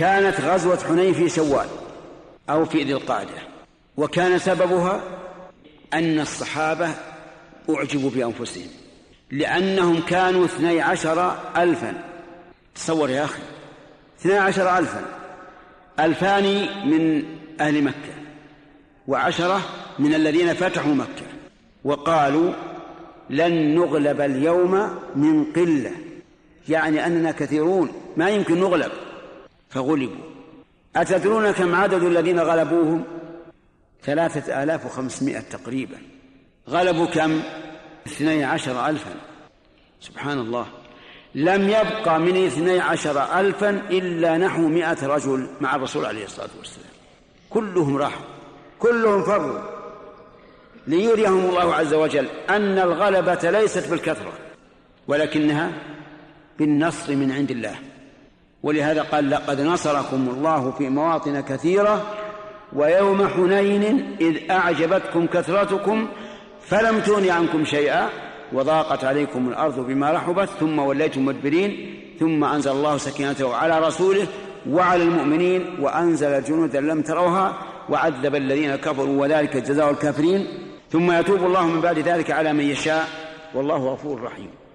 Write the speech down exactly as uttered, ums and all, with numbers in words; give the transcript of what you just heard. كانت غزوة حنين في شوال أو في ذي القعدة، وكان سببها أن الصحابة أعجبوا بأنفسهم لأنهم كانوا اثني عشر ألفا. تصور يا أخي، اثني عشر ألفا، ألفان من أهل مكة وعشرة من الذين فتحوا مكة، وقالوا لن نغلب اليوم من قلة، يعني أننا كثيرون ما يمكن نغلب، فغلبوا. أتدرون كم عدد الذين غلبوهم؟ ثلاثة آلاف وخمسمائة تقريبا. غلبوا كم؟ اثني عشر ألفا. سبحان الله، لم يبقى من اثني عشر ألفا إلا نحو مائة رجل مع الرسول عليه الصلاة والسلام، كلهم راحوا، كلهم فروا، ليريهم الله عز وجل أن الغلبة ليست بالكثرة ولكنها بالنصر من عند الله. ولهذا قال لقد نصركم الله في مواطن كثيرة ويوم حنين إذ أعجبتكم كثرتكم فلم تغن عنكم شيئا وضاقت عليكم الأرض بما رحبت ثم وليتم مدبرين ثم أنزل الله سكينته على رسوله وعلى المؤمنين وأنزل جنودا لم تروها وعذب الذين كفروا وذلك جزاء الكافرين ثم يتوب الله من بعد ذلك على من يشاء والله غفور رحيم.